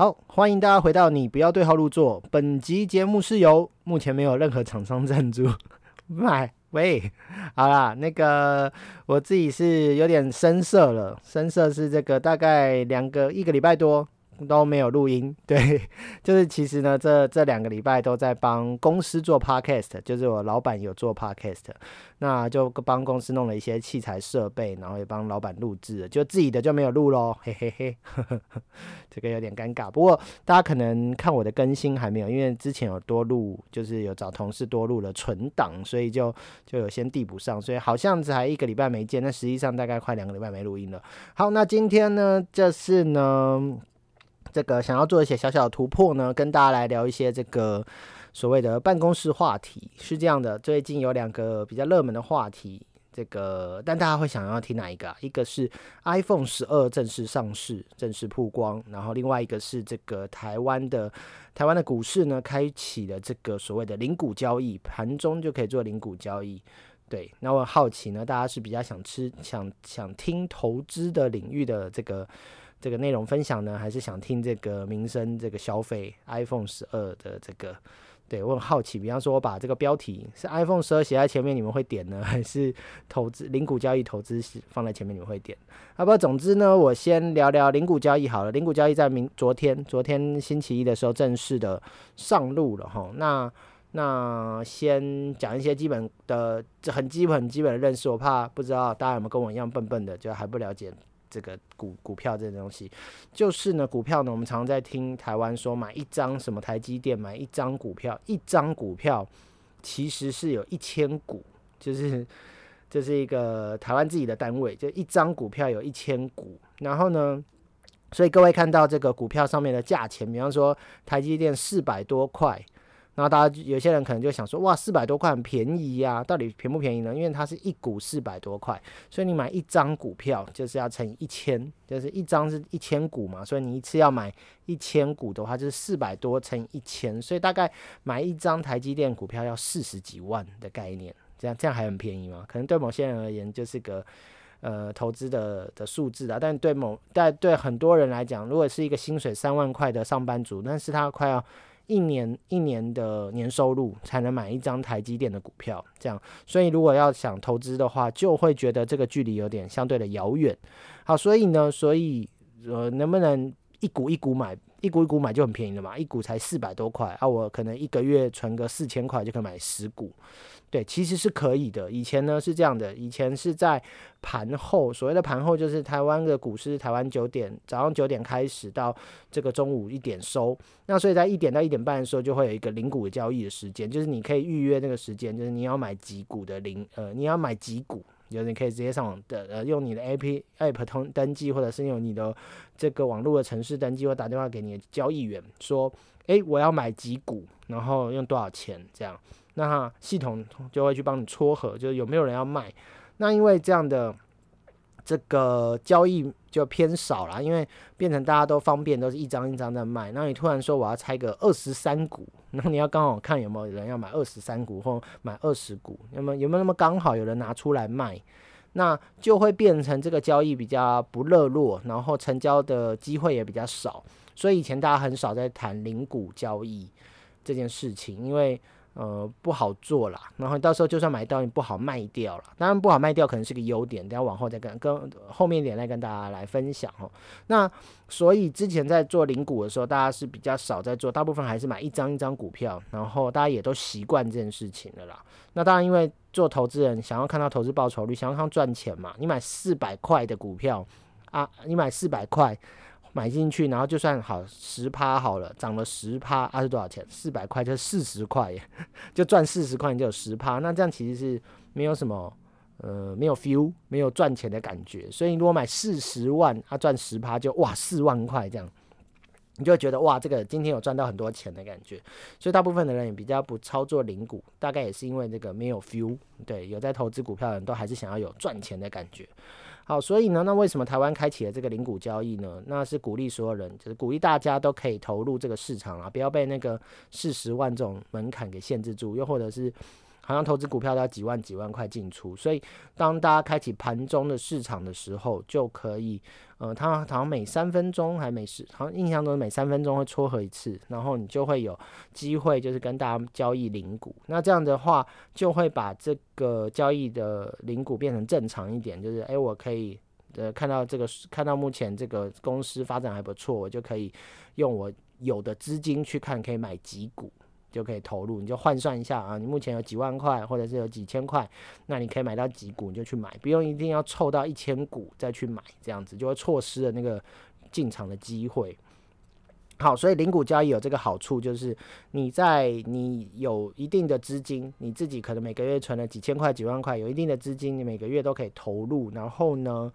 好，欢迎大家回到你不要对号入座。本集节目是由目前没有任何厂商赞助。喂，好啦，那个我自己是有点生涩了，生涩是这个大概一个礼拜多都没有录音，对，就是其实呢这两个礼拜都在帮公司做 Podcast， 就是我老板有做 Podcast， 那就帮公司弄了一些器材设备，然后也帮老板录制了，就自己的就没有录咯，嘿嘿嘿这个有点尴尬，不过大家可能看我的更新还没有，因为之前有多录，就是有找同事多录了存档，所以就有先递补上，所以好像才一个礼拜没见，那实际上大概快2个礼拜没录音了。好，那今天呢就是呢这个想要做一些小小的突破呢，跟大家来聊一些这个所谓的办公室话题，是这样的，最近有2个比较热门的话题，这个但大家会想要听哪一个啊？一个是 iPhone 12正式上市，正式曝光，然后另外一个是这个台湾的股市呢开启了这个所谓的零股交易，盘中就可以做零股交易。对，那我好奇呢，大家是比较想听投资的领域的这个内容分享呢，还是想听这个民生这个消费 iPhone 12的这个？对，我很好奇，比方说我把这个标题是 iPhone 12写在前面，你们会点呢，还是投资零股交易投资放在前面你们会点？啊不，总之呢，我先聊聊零股交易好了。零股交易在昨天星期一的时候正式的上路了哈。那先讲一些基本的、很基本的认识，我怕不知道大家有没有跟我一样笨笨的，就还不了解这个股票这东西。就是呢，股票呢，我们常在听台湾说买一张什么台积电，买一张股票，一张股票其实是有1000股，就是这是一个台湾自己的单位，就一张股票有1000股。然后呢，所以各位看到这个股票上面的价钱，比方说台积电400多块，然后大家有些人可能就想说，哇，400多块很便宜啊，到底便不便宜呢？因为它是一股400多块，所以你买一张股票就是要乘以1000，就是一张是1000股嘛，所以你一次要买1000股的话，就是400多乘以1000，所以大概买一张台积电股票要40几万的概念，这样还很便宜吗？可能对某些人而言就是个投资的数字啊，但对很多人来讲，如果是一个薪水3万块的上班族，但是他快要一年的年收入才能买一张台积电的股票，这样，所以如果要想投资的话，就会觉得这个距离有点相对的遥远。好，所以能不能一股一股买就很便宜了嘛？一股才400多块啊，我可能一个月存个4000块就可以买10股，对，其实是可以的。以前呢是这样的，以前是在盘后，所谓的盘后就是台湾的股市，台湾早上9点开始到这个中午1点收，那所以在1点到1点半的时候就会有一个零股交易的时间，就是你可以预约那个时间，就是你要买几股的你要买几股。就是你可以直接上网用你的 APP 登记，或者是用你的这个网络的程式登记，或打电话给你的交易员说，我要买几股，然后用多少钱这样，那系统就会去帮你撮合，就是有没有人要卖。那因为这样的这个交易就偏少啦，因为变成大家都方便，都是一张一张在卖。那你突然说我要拆个23股，然后你要刚好看有没有人要买23股或买20股，有没有那么刚好有人拿出来卖，那就会变成这个交易比较不热络，然后成交的机会也比较少。所以以前大家很少在谈零股交易这件事情，因为不好做啦，然后到时候就算买到你不好卖掉啦，当然不好卖掉可能是个优点，等下往后再跟后面一点再跟大家来分享哦。那所以之前在做零股的时候，大家是比较少在做，大部分还是买一张一张股票，然后大家也都习惯这件事情了啦。那当然因为做投资人想要看到投资报酬率，想要看赚钱嘛，你买400块的股票啊，你买400块买进去，然后就算好 10% 好了，涨了 10% 啊，是多少钱？400块就是40块耶，就赚40块你就有 10%， 那这样其实是没有什么没有 feel， 没有赚钱的感觉。所以如果买40万啊，赚 10% 就哇4万块，这样你就会觉得哇，这个今天有赚到很多钱的感觉。所以大部分的人也比较不操作零股，大概也是因为这个没有 feel。 对，有在投资股票的人都还是想要有赚钱的感觉。好，所以呢，那为什么台湾开启了这个零股交易呢？那是鼓励所有人，就是鼓励大家都可以投入这个市场啊，不要被那个40万这种门槛给限制住，又或者是好像投资股票都要几万几万块进出，所以当大家开启盘中的市场的时候，就可以它好像每3分钟还每10，好像印象中每3分钟会撮合一次，然后你就会有机会就是跟大家交易零股。那这样的话就会把这个交易的零股变成正常一点，就是我可以看到目前这个公司发展还不错，我就可以用我有的资金去看可以买几股，就可以投入。你就换算一下啊，你目前有几万块或者是有几千块，那你可以买到几股，你就去买，不用一定要凑到1000股再去买，这样子就会错失了那个进场的机会。好，所以零股交易有这个好处，就是你有一定的资金，你自己可能每个月存了几千块几万块，有一定的资金你每个月都可以投入，然后呢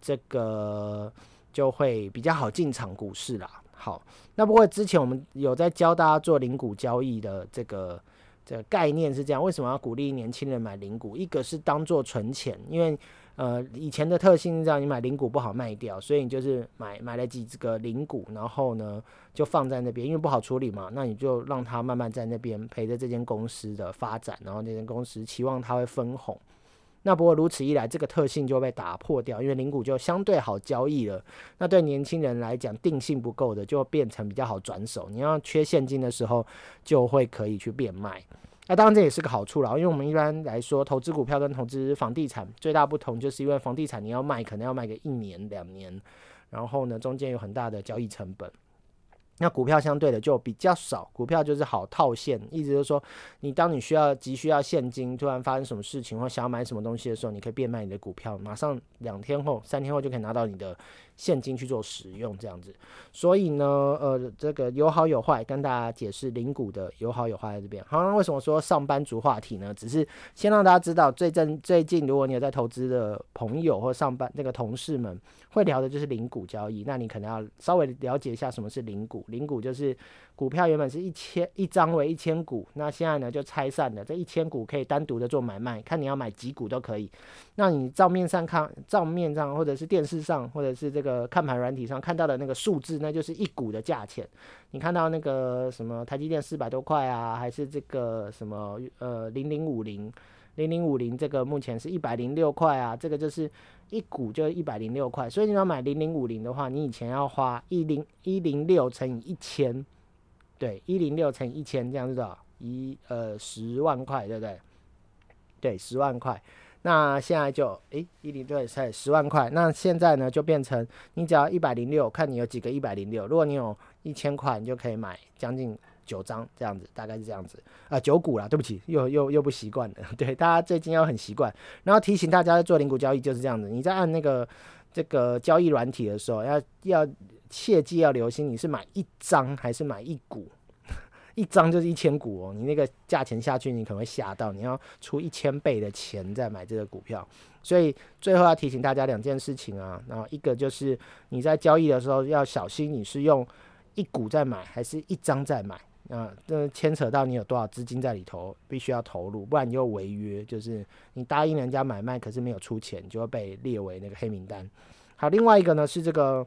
这个就会比较好进场股市啦。好，那不过之前我们有在教大家做零股交易的这个概念是这样，为什么要鼓励年轻人买零股？一个是当做存钱，因为以前的特性是这样，你买零股不好卖掉，所以你就是买了几个零股，然后呢就放在那边，因为不好处理嘛，那你就让它慢慢在那边陪着这间公司的发展，然后这间公司期望它会分红。那不过如此一来，这个特性就被打破掉，因为零股就相对好交易了。那对年轻人来讲，定性不够的就变成比较好转手，你要缺现金的时候就会可以去变卖。那当然这也是个好处啦，因为我们一般来说投资股票跟投资房地产最大不同，就是因为房地产你要卖可能要卖个1年2年，然后呢中间有很大的交易成本。那股票相对的就比较少，股票就是好套现，意思就是说你当你急需要现金，突然发生什么事情或想要买什么东西的时候，你可以变卖你的股票，马上2天后3天后就可以拿到你的现金去做使用，这样子。所以呢这个有好有坏，跟大家解释零股的有好有坏在这边。好，那为什么说上班族话题呢？只是先让大家知道最近如果你有在投资的朋友或上班这个同事们会聊的就是零股交易，那你可能要稍微了解一下什么是零股。零股就是股票原本是一张为1000股，那现在呢就拆散了，这1000股可以单独的做买卖，看你要买几股都可以。那你账面上或者是电视上或者是这个看盘软体上看到的那个数字，那就是一股的价钱。你看到那个什么台积电400多块啊，还是这个什么0050这个目前是106块啊，这个就是一股就106块，所以你要买0050的话，你以前要花106乘以1000，对，106乘以1000，这样是多少？10万块，对不对？对，10万块。那现在就10万块，那现在呢就变成你只要106，看你有几个106。如果你有1000块，你就可以买将近9张，这样子，大概是这样子9股啦，对不起，又不习惯了，对，大家最近要很习惯。然后提醒大家做零股交易就是这样子，你在按那个这个交易软体的时候，要切记要留心，你是买一张还是买一股。一张就是1000股哦，你那个价钱下去，你可能会吓到，你要出1000倍的钱再买这个股票。所以最后要提醒大家2件事情啊，然后一个就是你在交易的时候要小心，你是用一股在买还是一张在买。这牵扯到你有多少资金在里头，必须要投入，不然你就违约，就是你答应人家买卖，可是没有出钱，就会被列为那个黑名单。好，另外一个呢是这个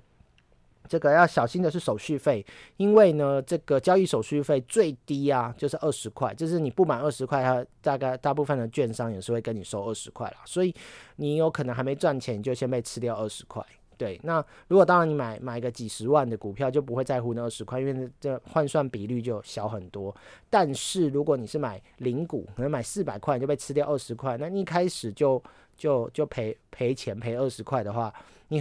要小心的是手续费，因为呢这个交易手续费最低啊就是20块，就是你不满20块，它大部分的券商也是会跟你收20块啦，所以你有可能还没赚钱你就先被吃掉20块。对，那如果当然你买个几十万的股票就不会在乎那20块，因为这换算比率就小很多。但是如果你是买零股，可能买400块你就被吃掉20块，那你一开始就赔钱赔20块的话，你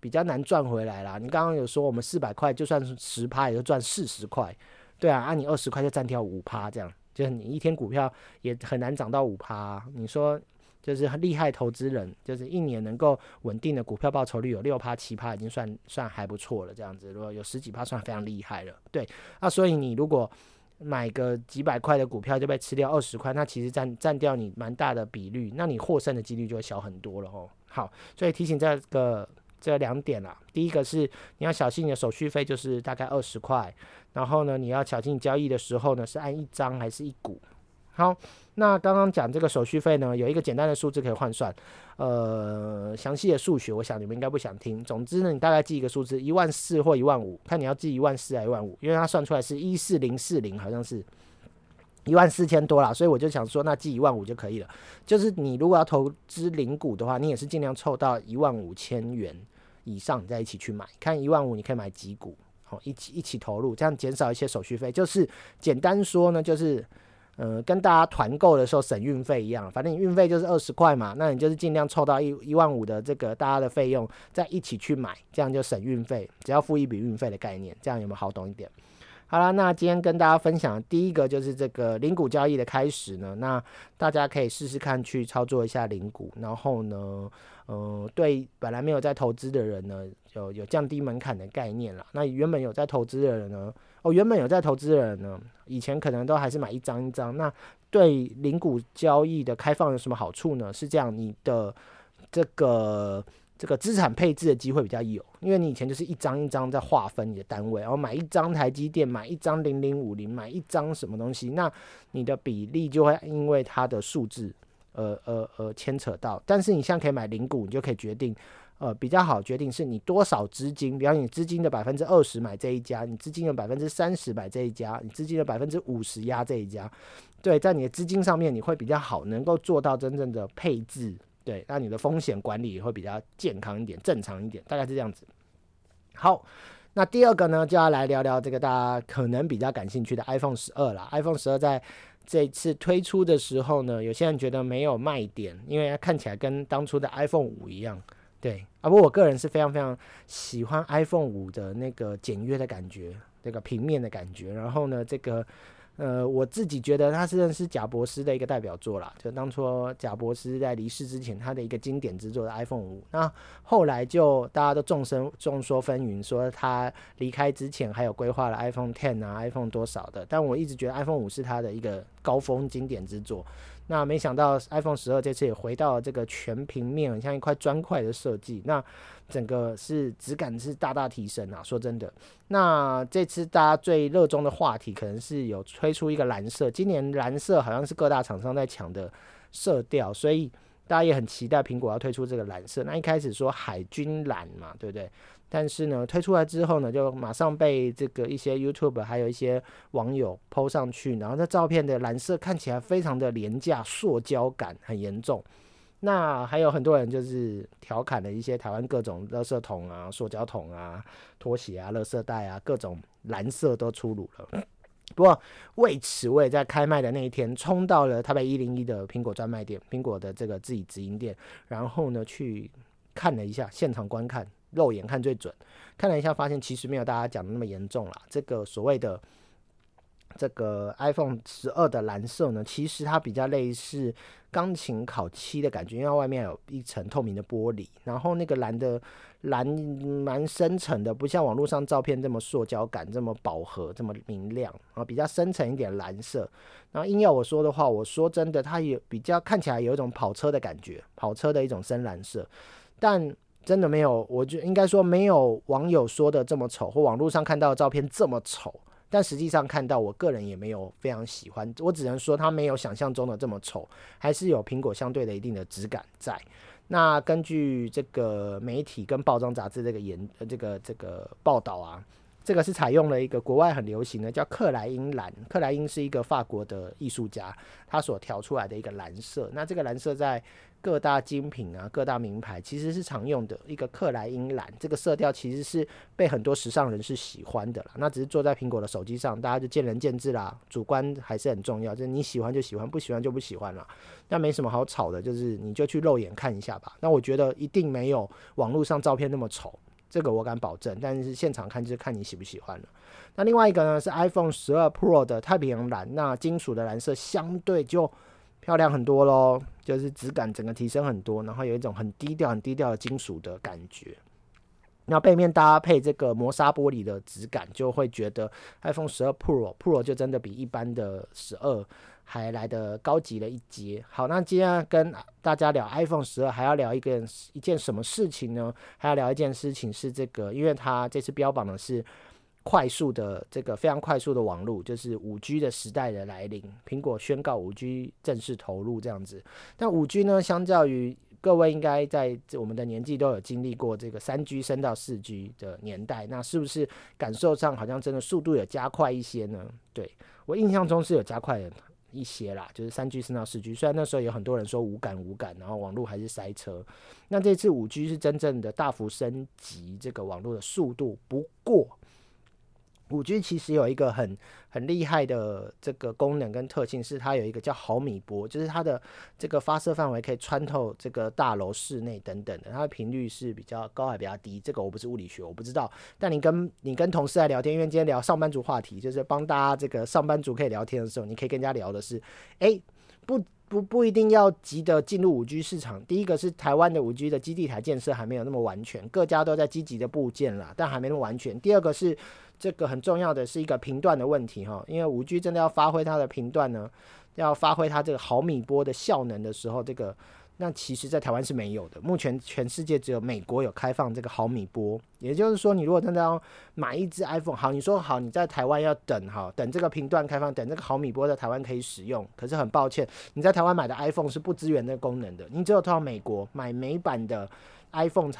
比较难赚回来啦。你刚刚有说我们400块就算10%也就赚40块，对啊，你20块就占掉5%，这样就是你一天股票也很难涨到5%啊。你说就是厉害投资人，就是一年能够稳定的股票报酬率有6%、7%，已经算还不错了。这样子，如果有10几%，算非常厉害了。对，所以你如果买个几百块的股票就被吃掉20块，那其实占掉你蛮大的比率，那你获胜的几率就会小很多了哦。好，所以提醒这2点啦，第一个是你要小心你的手续费，就是大概20块，然后呢，你要小心你交易的时候呢是按一张还是一股。好，那刚刚讲这个手续费呢，有一个简单的数字可以换算，详细的数学我想你们应该不想听。总之呢，你大概记一个数字，14000或15000，看你要记14000还是15000，因为它算出来是14040，好像是14000多啦，所以我就想说那记15000就可以了。就是你如果要投资零股的话，你也是尽量凑到15000元以上，你再一起去买，看15000你可以买几股，哦，一起投入，这样减少一些手续费。就是简单说呢，就是跟大家团购的时候省运费一样，反正你运费就是20块嘛，那你就是尽量凑到15000的这个大家的费用，再一起去买，这样就省运费，只要付一笔运费的概念，这样有没有好懂一点？好啦，那今天跟大家分享第一个就是这个零股交易的开始呢，那大家可以试试看去操作一下零股，然后呢，对本来没有在投资的人呢，有降低门槛的概念啦。那原本有在投资的人呢，以前可能都还是买一张一张，那对零股交易的开放有什么好处呢？是这样，你的这个资产配置的机会比较有，因为你以前就是一张一张在划分你的单位，然后买一张台积电，买一张0050，买一张什么东西，那你的比例就会因为它的数字牵扯到。但是你现在可以买零股，你就可以决定，比较好决定是你多少资金，比方你资金的 20% 买这一家，你资金的 30% 买这一家，你资金的 50% 压这一家。对，在你的资金上面你会比较好能够做到真正的配置，对，那你的风险管理也会比较健康一点，正常一点，大概是这样子。好，那第二个呢，就要来聊聊这个大家可能比较感兴趣的 iPhone 12啦。iPhone 12在这一次推出的时候呢，有些人觉得没有卖点，因为它看起来跟当初的 iPhone 5一样。对，不过我个人是非常非常喜欢 iPhone 5的那个简约的感觉，这个平面的感觉。然后呢，这个我自己觉得它是贾伯斯的一个代表作啦，就当初贾伯斯在离世之前他的一个经典之作的 iPhone 5，那后来就大家都众说纷纭，说他离开之前还有规划了 iPhone 10啊 iPhone 多少的，但我一直觉得 iPhone 5是他的一个高峰经典之作。那没想到 iPhone 12这次也回到了这个全平面，很像一块砖块的设计，那整个是质感是大大提升啊，说真的。那这次大家最热衷的话题可能是有推出一个蓝色，今年蓝色好像是各大厂商在抢的色调，所以大家也很期待苹果要推出这个蓝色。那一开始说海军蓝嘛，对不对？但是呢，推出来之后呢，就马上被这个一些 YouTube 还有一些网友 po 上去，然后这照片的蓝色看起来非常的廉价，塑胶感很严重。那还有很多人就是调侃了一些台湾各种垃圾桶啊、塑胶桶啊、拖鞋啊、垃圾袋啊，各种蓝色都出炉了。不过为此，我也在开卖的那一天冲到了台北101的苹果专卖店，苹果的这个自己直营店，然后呢去看了一下，现场观看，肉眼看最准，看了一下发现其实没有大家讲的那么严重啦。这个所谓的这个 iPhone 12的蓝色呢，其实它比较类似钢琴烤漆的感觉，因为外面有一层透明的玻璃，然后那个蓝蛮深层的，不像网络上照片这么塑胶感，这么饱和，这么明亮，然后比较深层一点蓝色。然后硬要我说的话，我说真的，它也比较看起来有一种跑车的感觉，跑车的一种深蓝色，但真的没有，我就应该说没有网友说的这么丑，或网络上看到的照片这么丑，但实际上看到我个人也没有非常喜欢，我只能说它没有想象中的这么丑，还是有苹果相对的一定的质感在。那根据这个媒体跟报章杂志这个报道啊，这个是采用了一个国外很流行的叫克莱因蓝，克莱因是一个法国的艺术家，他所调出来的一个蓝色。那这个蓝色在各大精品啊、各大名牌其实是常用的一个克莱因蓝，这个色调其实是被很多时尚人士喜欢的啦。那只是坐在苹果的手机上，大家就见仁见智啦，主观还是很重要，就是你喜欢就喜欢，不喜欢就不喜欢啦。那没什么好吵的，就是你就去肉眼看一下吧。那我觉得一定没有网络上照片那么丑，这个我敢保证，但是现场看就是看你喜不喜欢了。那另外一个呢是 iPhone 12 Pro 的太平洋蓝，那金属的蓝色相对就漂亮很多咯，就是质感整个提升很多，然后有一种很低调很低调的金属的感觉。那背面搭配这个磨砂玻璃的质感，就会觉得 iPhone 12 Pro 就真的比一般的12还来得高级了一阶。好，那今天跟大家聊 iPhone 12，还要聊一件什么事情呢？还要聊一件事情是这个，因为它这次标榜的是快速的这个非常快速的网络，就是 5G 的时代的来临，苹果宣告 5G 正式投入这样子。但 5G 呢，相较于各位应该在我们的年纪都有经历过这个 3G 升到 4G 的年代，那是不是感受上好像真的速度有加快一些呢？对，我印象中是有加快的，一些啦，就是 3G 升到 4G， 虽然那时候有很多人说无感，然后网络还是塞车，那这次 5G 是真正的大幅升级这个网络的速度。不过 5G 其实有一个很厉害的这个功能跟特性，是它有一个叫毫米波，就是它的这个发射范围可以穿透这个大楼室内等等的，它的频率是比较高还比较低，这个我不是物理学，我不知道。但你跟同事来聊天，因为今天聊上班族话题，就是帮大家这个上班族可以聊天的时候，你可以跟人家聊的是，不一定要急着进入 5G 市场。第一个是台湾的 5G 的基地台建设还没有那么完全，各家都在积极的布建啦，但还没那么完全。第二个是这个很重要的是一个频段的问题哈，因为 5G 真的要发挥它的频段呢，要发挥它这个毫米波的效能的时候，这个那其实在台湾是没有的，目前全世界只有美国有开放这个毫米波。也就是说你如果真的要买一只 iPhone， 好，你说好你在台湾要等这个频段开放，等这个毫米波在台湾可以使用，可是很抱歉，你在台湾买的 iPhone 是不支援这个功能的，你只有到美国买美版的 iPhone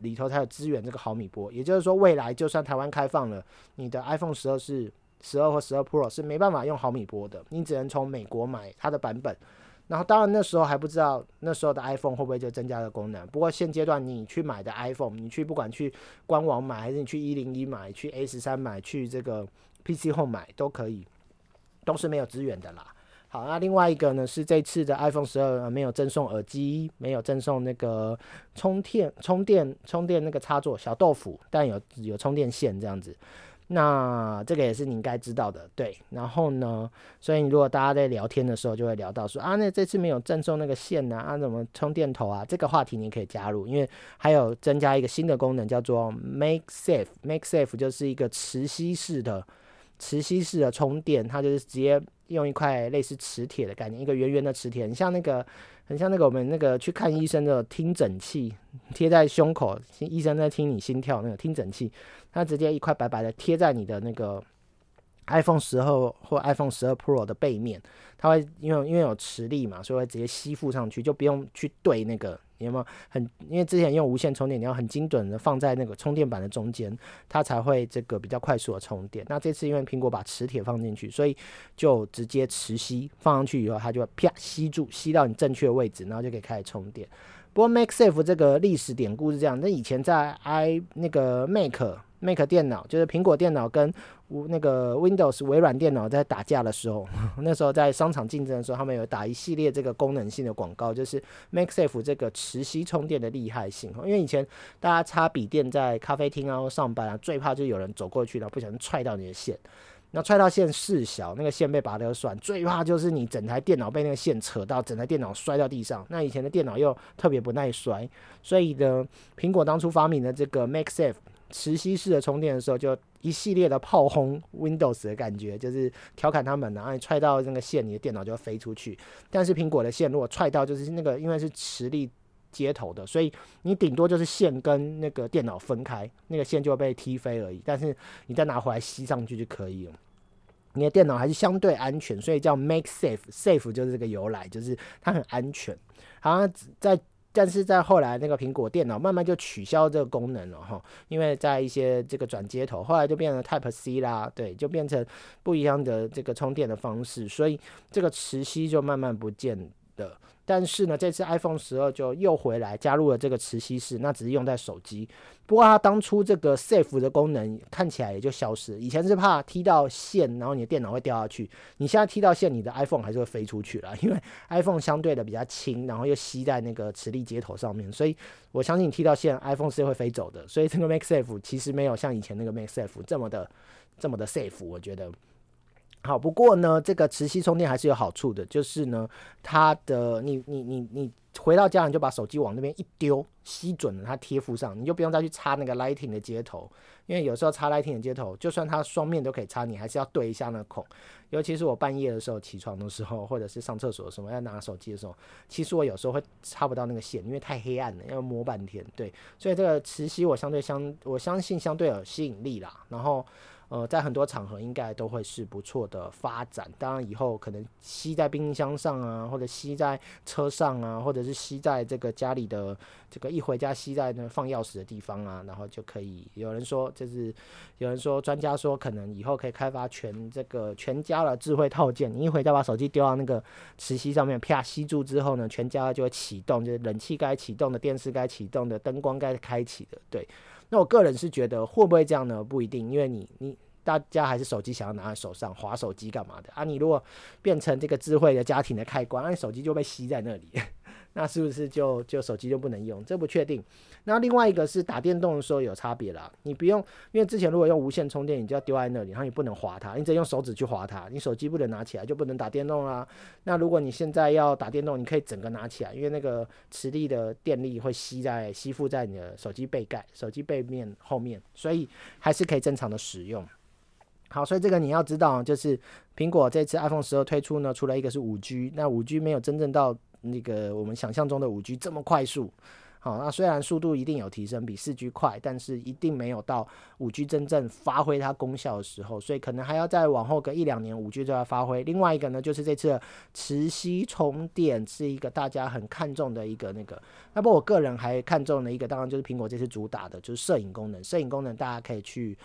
里头才有支援这个毫米波。也就是说未来就算台湾开放了，你的 iPhone 12是12或12 Pro 是没办法用毫米波的，你只能从美国买它的版本。然后当然那时候还不知道那时候的 iPhone 会不会就增加了功能，不过现阶段你去买的 iPhone， 你去不管去官网买还是你去101买，去 A13 买，去这个 PC Home 买都可以，都是没有支援的啦。好，那另外一个呢是这次的 iPhone 12、没有赠送耳机，没有赠送那个充电那个插座小豆腐，但有充电线这样子。那这个也是你应该知道的，对。然后呢，所以如果大家在聊天的时候就会聊到说啊，那这次没有赠送那个线啊，怎么充电头啊，这个话题你可以加入，因为还有增加一个新的功能叫做 MagSafe。 MagSafe 就是一个磁吸式的充电，它就是直接用一块类似磁铁的概念，一个圆圆的磁铁，很像那个我们那个去看医生的听诊器，贴在胸口，医生在听你心跳那个听诊器，它直接一块白白的贴在你的那个 iPhone 12或 iPhone 12 Pro 的背面，它会因为有磁力嘛，所以会直接吸附上去，就不用去对那个。有没有因为之前用无线充电，你要很精准的放在那个充电板的中间，它才会这个比较快速的充电。那这次因为苹果把磁铁放进去，所以就直接磁吸放上去以后，它就会啪吸住，吸到你正确的位置，然后就可以开始充电。不过 MagSafe 这个历史典故是这样，那以前在那个 Mac 电脑，就是苹果电脑跟那个 Windows 微软电脑在打架的时候，那时候在商场竞争的时候，他们有打一系列这个功能性的广告，就是 MagSafe 这个磁吸充电的厉害性。因为以前大家插笔电在咖啡厅啊或上班啊，最怕就是有人走过去然后不小心踹到你的线，那踹到线事小，那个线被拔得算，最怕就是你整台电脑被那个线扯到，整台电脑摔到地上。那以前的电脑又特别不耐摔，所以呢，苹果当初发明的这个 MagSafe 磁吸式的充电的时候，就一系列的炮轰 Windows 的感觉，就是调侃他们，然后你踹到那个线，你的电脑就会飞出去。但是苹果的线如果踹到，就是那个因为是磁力接头的，所以你顶多就是线跟那个电脑分开，那个线就会被踢飞而已，但是你再拿回来吸上去就可以了，你的电脑还是相对安全，所以叫 MagSafe， 就是这个由来，就是它很安全。好，但是在后来那个苹果电脑慢慢就取消这个功能了，因为在一些这个转接头，后来就变成 Type-C 啦，对，就变成不一样的这个充电的方式，所以这个磁吸就慢慢不见了。但是呢，这次 iPhone 12就又回来加入了这个磁吸式，那只是用在手机。不过它当初这个 Safe 的功能看起来也就消失了。以前是怕踢到线，然后你的电脑会掉下去。你现在踢到线，你的 iPhone 还是会飞出去了，因为 iPhone 相对的比较轻，然后又吸在那个磁力接头上面，所以我相信你踢到线 ，iPhone 是会飞走的。所以这个 MagSafe 其实没有像以前那个 MagSafe 这么的 Safe， 我觉得。好，不过呢，这个磁吸充电还是有好处的，就是呢，它的你回到家你就把手机往那边一丢，吸准了它贴附上，你就不用再去插那个 Lightning 的接头，因为有时候插 Lightning 的接头，就算它双面都可以插，你还是要对一下那个孔。尤其是我半夜的时候起床的时候，或者是上厕所的时候要拿手机的时候，其实我有时候会插不到那个线，因为太黑暗了，要摸半天。对，所以这个磁吸我相信相对有吸引力啦，然后。在很多场合应该都会是不错的发展。当然以后可能吸在冰箱上啊，或者吸在车上啊，或者是吸在这个家里的这个一回家吸在呢放钥匙的地方啊，然后就可以有人说就是有人说专家说可能以后可以开发全家的智慧套件，你一回家把手机丢到那个磁吸上面啪吸住之后呢，全家就会启动，就是冷气该启动的，电视该启动的，灯光该开启的。对，那我个人是觉得会不会这样呢？不一定，因为你大家还是手机想要拿在手上，滑手机干嘛的啊？你如果变成这个智慧的家庭的开关，那你手机就被吸在那里，那是不是就手机就不能用？这不确定。那另外一个是打电动的时候有差别啦，你不用，因为之前如果用无线充电，你就要丢在那里，然后你不能滑它，你只能用手指去滑它，你手机不能拿起来，就不能打电动啦。那如果你现在要打电动，你可以整个拿起来，因为那个磁力的电力会吸附在你的手机背盖、手机背面后面，所以还是可以正常的使用。好，所以这个你要知道，就是苹果这次 iPhone 12推出呢，除了一个是 5G， 那 5G 没有真正到那个我们想象中的 5G 这么快速。好，那虽然速度一定有提升，比 4G 快，但是一定没有到 5G 真正发挥它功效的时候，所以可能还要再往后个一两年 5G 就要发挥。另外一个呢，就是这次的磁吸充电是一个大家很看重的一个那个，那不我个人还看重的一个，当然就是苹果这次主打的就是摄影功能。摄影功能大家可以去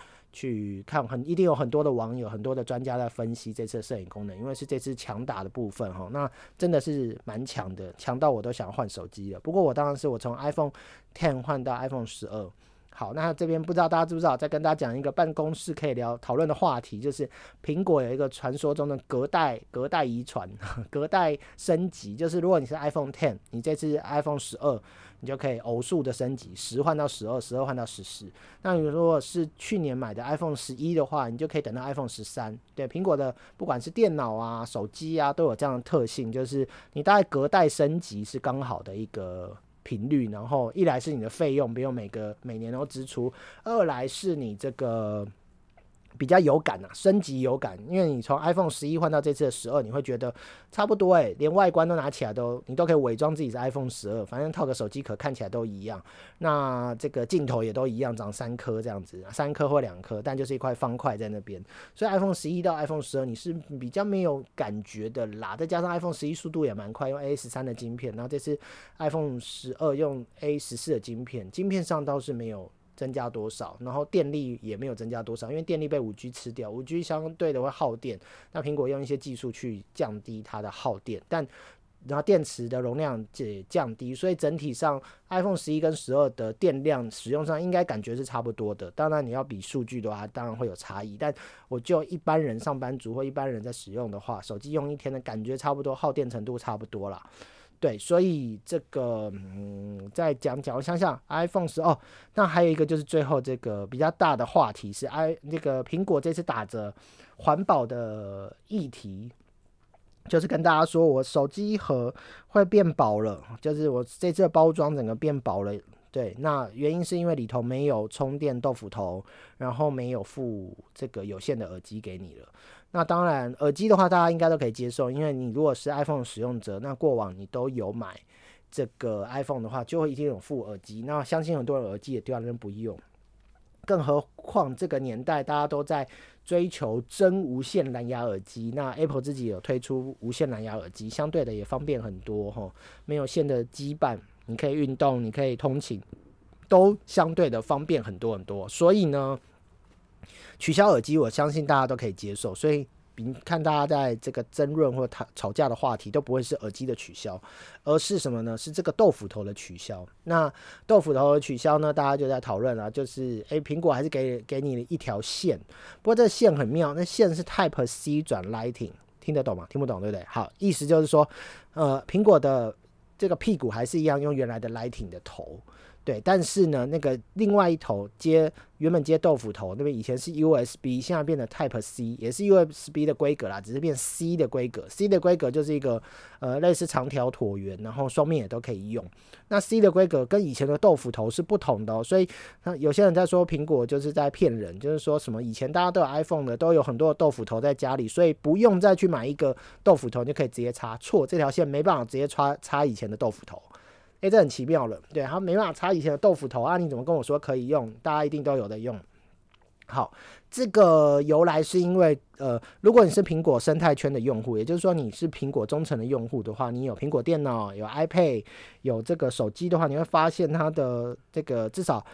看，一定有很多的网友、很多的专家在分析这次的摄影功能，因为是这次强打的部分齁，那真的是蛮强的，强到我都想换手机了。不过我当然是我从 iPhone X 换到 iPhone 12。好，那这边不知道大家知不知道，再跟大家讲一个办公室可以讨论的话题，就是苹果有一个传说中的隔代遗传、隔代升级，就是如果你是 iPhone X， 你这次 iPhone 12，你就可以偶数的升级，10换到12， 12换到14。那你如果是去年买的 iPhone 11的话，你就可以等到 iPhone 13。对，苹果的不管是电脑啊、手机啊，都有这样的特性，就是你大概隔代升级是刚好的一个频率，然后一来是你的费用不用每年都支出，二来是你这个比较有感啊，升级有感，因为你从 iPhone 11换到这次的12，你会觉得差不多连外观都拿起来你都可以伪装自己是 iPhone 12，反正套个手机壳看起来都一样，那这个镜头也都一样，长三颗这样子，三颗或两颗，但就是一块方块在那边，所以 iPhone 11到 iPhone 12你是比较没有感觉的啦，再加上 iPhone 11速度也蛮快，用 A13 的晶片，然后这次 iPhone 12用 A14 的晶片上倒是没有增加多少，然后电力也没有增加多少，因为电力被 5G 吃掉， 5G 相对的会耗电，那苹果用一些技术去降低它的耗电，但然后电池的容量也降低，所以整体上 iPhone 11跟12的电量使用上应该感觉是差不多的，当然你要比数据的话当然会有差异，但我就一般人上班族或一般人在使用的话，手机用一天的感觉差不多，耗电程度差不多啦。对，所以这个再讲，我想想 iPhone 10哦，那还有一个就是最后这个比较大的话题是那个苹果这次打着环保的议题，就是跟大家说我手机盒会变薄了，就是我这次的包装整个变薄了。对，那原因是因为里头没有充电豆腐头，然后没有附这个有线的耳机给你了。那当然耳机的话大家应该都可以接受，因为你如果是 iPhone 使用者，那过往你都有买这个 iPhone 的话，就会一定有附耳机，那相信很多人耳机也丢在那边不用，更何况这个年代大家都在追求真无线蓝牙耳机，那 Apple 自己有推出无线蓝牙耳机，相对的也方便很多齁，没有线的羁绊，你可以运动，你可以通勤，都相对的方便很多很多。所以呢，取消耳机我相信大家都可以接受，所以你看大家在这个争论或吵架的话题都不会是耳机的取消，而是什么呢？是这个豆腐头的取消。那豆腐头的取消呢，大家就在讨论啊，就是苹果还是给你一条线，不过这线很妙，那线是 Type-C 转 Lightning， 听得懂吗？听不懂对不对？好，意思就是说苹果的这个屁股还是一样用原来的 Lightning 的头，对，但是呢那个另外一头原本接豆腐头那边以前是 USB， 现在变成 Type-C， 也是 USB 的规格啦，只是变 C 的规格， C 的规格就是一个类似长条椭圆，然后双面也都可以用，那 C 的规格跟以前的豆腐头是不同的所以有些人在说苹果就是在骗人，就是说什么以前大家都有 iPhone 的，都有很多的豆腐头在家里，所以不用再去买一个豆腐头就可以直接插，错，这条线没办法直接插以前的豆腐头，这很奇妙了，对，他没办法插以前的豆腐头啊！你怎么跟我说可以用？大家一定都有的用，好，这个由来是因为如果你是苹果生态圈的用户，也就是说你是苹果忠诚的用户的话，你有苹果电脑、有 iPad、有这个手机的话，你会发现它的这个至少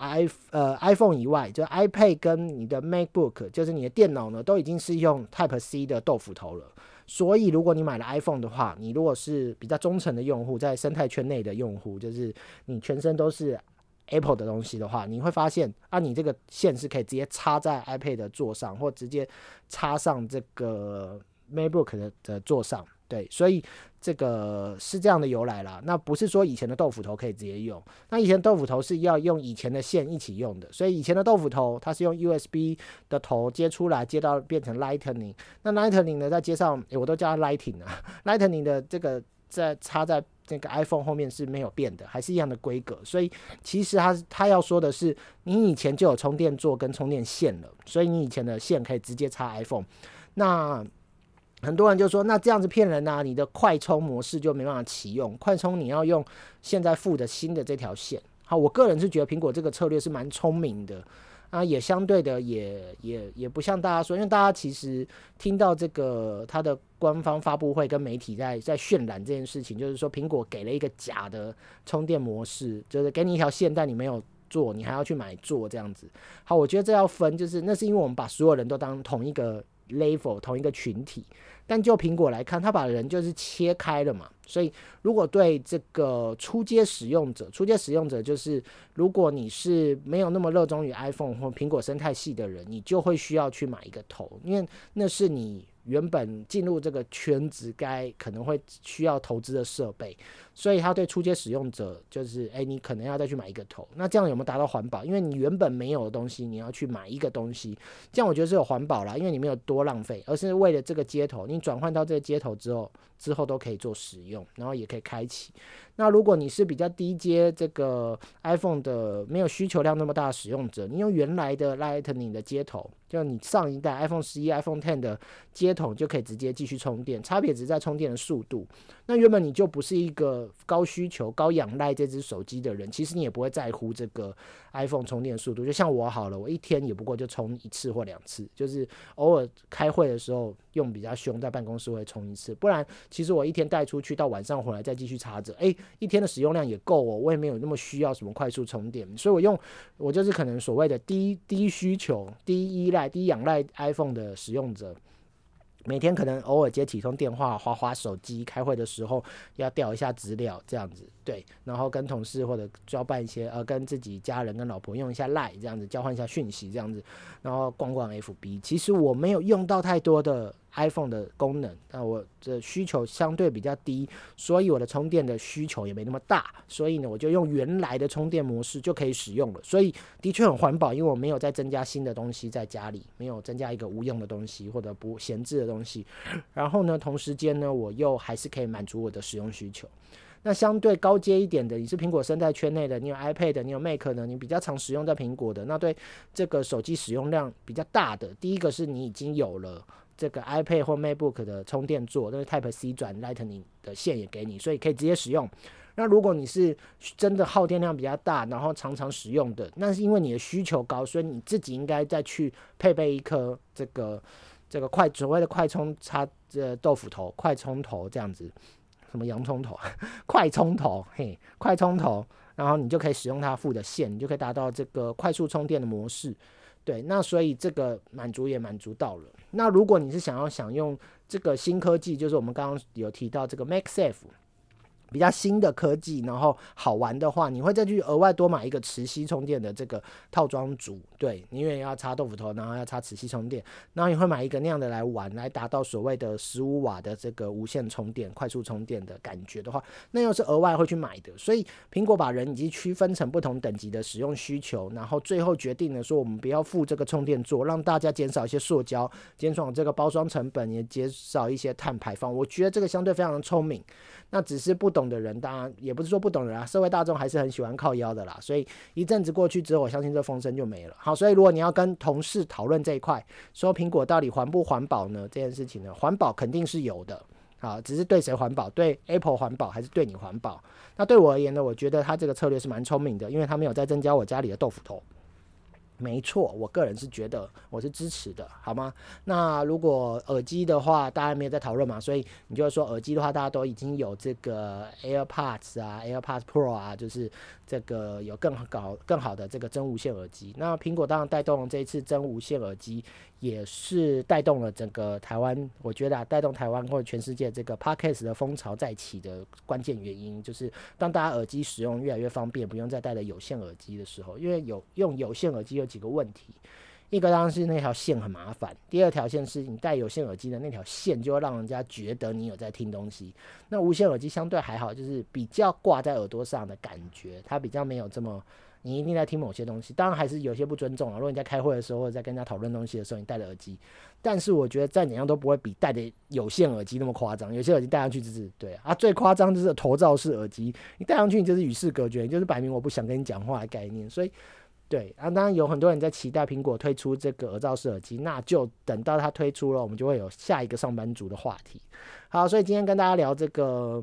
iPhone 以外，就 iPad 跟你的 MacBook， 就是你的电脑呢，都已经是用 Type-C 的豆腐头了。所以如果你买了 iPhone 的话，你如果是比较忠诚的用户，在生态圈内的用户，就是你全身都是Apple 的东西的话，你会发现啊，你这个线是可以直接插在 iPad 的座上，或直接插上这个 MacBook 的座上，对，所以这个是这样的由来啦。那不是说以前的豆腐头可以直接用，那以前豆腐头是要用以前的线一起用的，所以以前的豆腐头它是用 USB 的头接出来，接到变成 Lightning。那 Lightning 呢，在接上，我都叫它 Lightning 啊 ，Lightning 的这个在插在那个 iPhone 后面是没有变的，还是一样的规格，所以其实 它要说的是，你以前就有充电座跟充电线了，所以你以前的线可以直接插 iPhone。 那很多人就说，那这样子骗人啊，你的快充模式就没办法启用，快充你要用现在附的新的这条线。好，我个人是觉得苹果这个策略是蛮聪明的啊，也相对的也不像大家说，因为大家其实听到这个它的官方发布会跟媒体在渲染这件事情，就是说苹果给了一个假的充电模式，就是给你一条线，但你没有座，你还要去买座这样子。好，我觉得这要分，就是那是因为我们把所有人都当同一个 level 同一个群体，但就苹果来看，它把人就是切开了嘛。所以如果对这个初阶使用者就是如果你是没有那么热衷于 iPhone 或苹果生态系的人，你就会需要去买一个头，因为那是你原本进入这个圈子该可能会需要投资的设备，所以它对初阶使用者就是你可能要再去买一个头。那这样有没有达到环保？因为你原本没有的东西你要去买一个东西，这样我觉得是有环保啦，因为你没有多浪费，而是为了这个接头，你转换到这个接头之后都可以做使用，然后也可以开启。那如果你是比较低阶这个 iPhone 的没有需求量那么大的使用者，你用原来的 Lightning 的接头，就你上一代 iPhone 11 iPhone 10的接头就可以直接继续充电，差别只在充电的速度。那原本你就不是一个高需求高仰赖这只手机的人，其实你也不会在乎这个 iPhone 充电速度。就像我好了，我一天也不过就充一次或两次，就是偶尔开会的时候用比较凶，在办公室会充一次，不然其实我一天带出去到晚上回来再继续插着，一天的使用量也够哦，我也没有那么需要什么快速充电，所以我就是可能所谓的低需求、低依赖、低仰赖 iPhone 的使用者，每天可能偶尔接几通电话、滑手机，开会的时候要调一下资料这样子，对，然后跟同事或者交办一些跟自己家人跟老婆用一下 Line 这样子，交换一下讯息这样子，然后逛逛 FB。 其实我没有用到太多的 iPhone 的功能，那我的需求相对比较低，所以我的充电的需求也没那么大，所以呢我就用原来的充电模式就可以使用了，所以的确很环保，因为我没有再增加新的东西在家里，没有增加一个无用的东西或者不闲置的东西，然后呢同时间呢我又还是可以满足我的使用需求。那相对高阶一点的，你是苹果生态圈内的，你有 iPad 的，你有 Mac 的，你比较常使用在苹果的，那对这个手机使用量比较大的，第一个是你已经有了这个 iPad 或 MacBook 的充电座，那是 Type-C 转 Lightning 的线也给你，所以可以直接使用。那如果你是真的耗电量比较大，然后常常使用的，那是因为你的需求高，所以你自己应该再去配备一颗这个所谓的快充插豆腐头、快充头这样子，什么洋葱头、快充头，嘿，快充头，然后你就可以使用它附的线，你就可以达到这个快速充电的模式。对，那所以这个满足到了。那如果你是想用这个新科技，就是我们刚刚有提到这个 MagSafe 比较新的科技，然后好玩的话，你会再去额外多买一个磁吸充电的这个套装组，对，你因为要插豆腐头，然后要插磁吸充电，然后你会买一个那样的来玩，来达到所谓的15瓦的这个无线充电、快速充电的感觉的话，那又是额外会去买的。所以苹果把人已经区分成不同等级的使用需求，然后最后决定了说，我们不要附这个充电座，让大家减少一些塑胶，减少这个包装成本，也减少一些碳排放。我觉得这个相对非常的聪明。那只是不懂的人，当然也不是说不懂人啊，社会大众还是很喜欢靠腰的啦，所以一阵子过去之后，我相信这风声就没了。好，所以如果你要跟同事讨论这一块，说苹果到底环不环保呢，这件事情呢，环保肯定是有的，好，只是对谁环保，对 Apple 环保还是对你环保。那对我而言呢，我觉得他这个策略是蛮聪明的，因为他没有再增加我家里的豆腐头，没错，我个人是觉得我是支持的，好吗？那如果耳机的话，大家没有在讨论嘛，所以你就说耳机的话，大家都已经有这个 AirPods 啊 ，AirPods Pro 啊，就是这个有更好的这个真无线耳机。那苹果当然带动了这一次真无线耳机，也是带动了整个台湾，我觉得啊，带动台湾或者全世界这个 Podcast 的风潮再起的关键原因，就是当大家耳机使用越来越方便，不用再戴着有线耳机的时候，因为用有线耳机有几个问题，一个当然是那条线很麻烦，第二条线是你戴有线耳机的那条线就会让人家觉得你有在听东西。那无线耳机相对还好，就是比较挂在耳朵上的感觉，它比较没有这么你一定在听某些东西，当然还是有些不尊重啊。如果你在开会的时候或者在跟人家讨论东西的时候，你戴了耳机，但是我觉得再怎样都不会比戴的有线耳机那么夸张。有些耳机戴上去就是对啊，最夸张就是头罩式耳机，你戴上去你就是与世隔绝，你就是摆明我不想跟你讲话的概念。所以对啊，当然有很多人在期待苹果推出这个耳罩式耳机，那就等到它推出了，我们就会有下一个上班族的话题。好，所以今天跟大家聊这个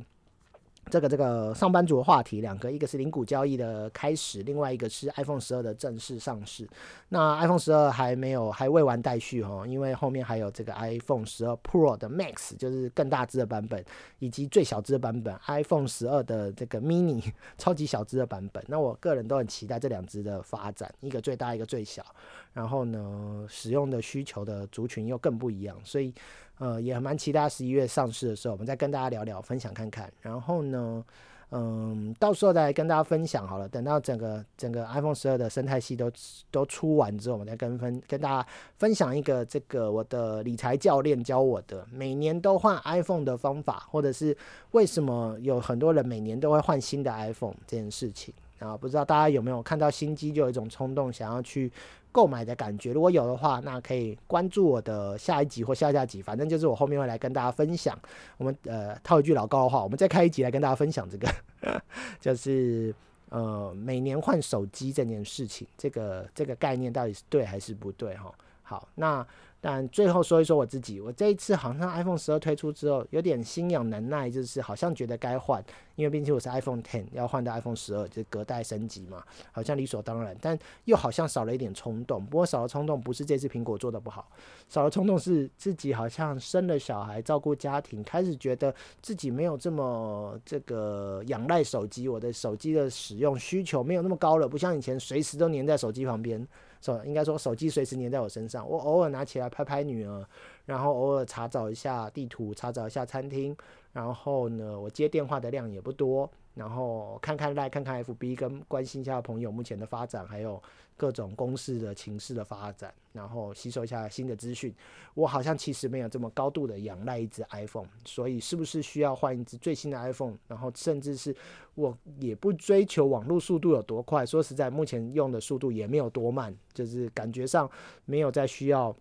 上班族的话题，两个，一个是零股交易的开始，另外一个是 iPhone 12的正式上市。那 iPhone 12还未完待续哦，因为后面还有这个 iPhone 12 Pro 的 Max， 就是更大只的版本，以及最小只的版本 iPhone 12的这个 Mini 超级小只的版本。那我个人都很期待这两只的发展，一个最大，一个最小。然后呢，使用的需求的族群又更不一样，所以也蛮期待11月上市的时候，我们再跟大家聊聊，分享看看。然后呢，到时候再跟大家分享好了。等到整个 iPhone 12的生态系都出完之后，我们再跟大家分享一个这个我的理财教练教我的每年都换 iPhone 的方法，或者是为什么有很多人每年都会换新的 iPhone 这件事情。然后不知道大家有没有看到新机就有一种冲动想要去购买的感觉，如果有的话，那可以关注我的下一集或下下集，反正就是我后面会来跟大家分享。我们套一句老高的话，我们再开一集来跟大家分享这个，就是每年换手机这件事情，这个概念到底是对还是不对哈？好，那但最后说一说我自己，我这一次好像 iPhone 12推出之后，有点心痒难耐，就是好像觉得该换，因为毕竟我是 iPhone 10要换到 iPhone 12，就是隔代升级嘛，好像理所当然，但又好像少了一点冲动。不过少了冲动不是这次苹果做的不好，少了冲动是自己好像生了小孩，照顾家庭，开始觉得自己没有这么这个仰赖手机，我的手机的使用需求没有那么高了，不像以前随时都黏在手机旁边。应该说手机随时黏在我身上，我偶尔拿起来拍拍女儿，然后偶尔查找一下地图，查找一下餐厅，然后呢我接电话的量也不多，然后看看 Line 看看 FB， 跟关心一下朋友目前的发展，还有各种公事的情势的发展，然后吸收一下新的资讯。我好像其实没有这么高度的仰赖一只 iPhone， 所以是不是需要换一只最新的 iPhone？ 然后甚至是我也不追求网络速度有多快，说实在目前用的速度也没有多慢，就是感觉上没有再需要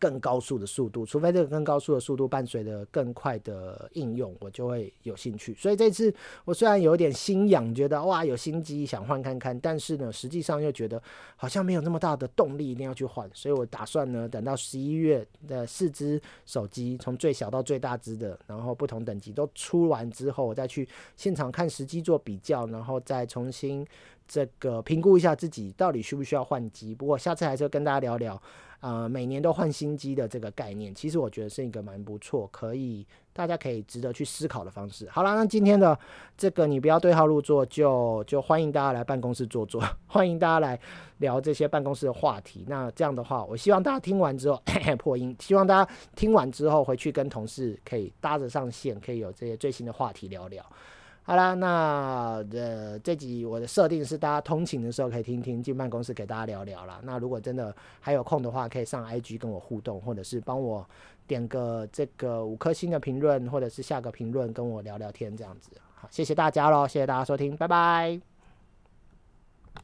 更高速的速度，除非这个更高速的速度伴随着更快的应用，我就会有兴趣。所以这次我虽然有点心痒，觉得哇有新机想换看看，但是呢实际上又觉得好像没有那么大的动力一定要去换，所以我打算呢等到11月的四只手机从最小到最大只的，然后不同等级都出完之后，我再去现场看实机做比较，然后再重新这个评估一下自己到底需不需要换机。不过下次还是要跟大家聊聊每年都换新机的这个概念，其实我觉得是一个蛮不错，大家可以值得去思考的方式。好啦，那今天的这个你不要对号入座，就欢迎大家来办公室坐坐，欢迎大家来聊这些办公室的话题。那这样的话，我希望大家听完之后破音，希望大家听完之后回去跟同事可以搭着上线，可以有这些最新的话题聊聊。好啦，那这集我的设定是大家通勤的时候可以听听，进办公室给大家聊聊啦。那如果真的还有空的话，可以上 IG 跟我互动，或者是帮我点个这个5颗星的评论，或者是下个评论跟我聊聊天这样子。好，谢谢大家咯，谢谢大家收听，拜拜。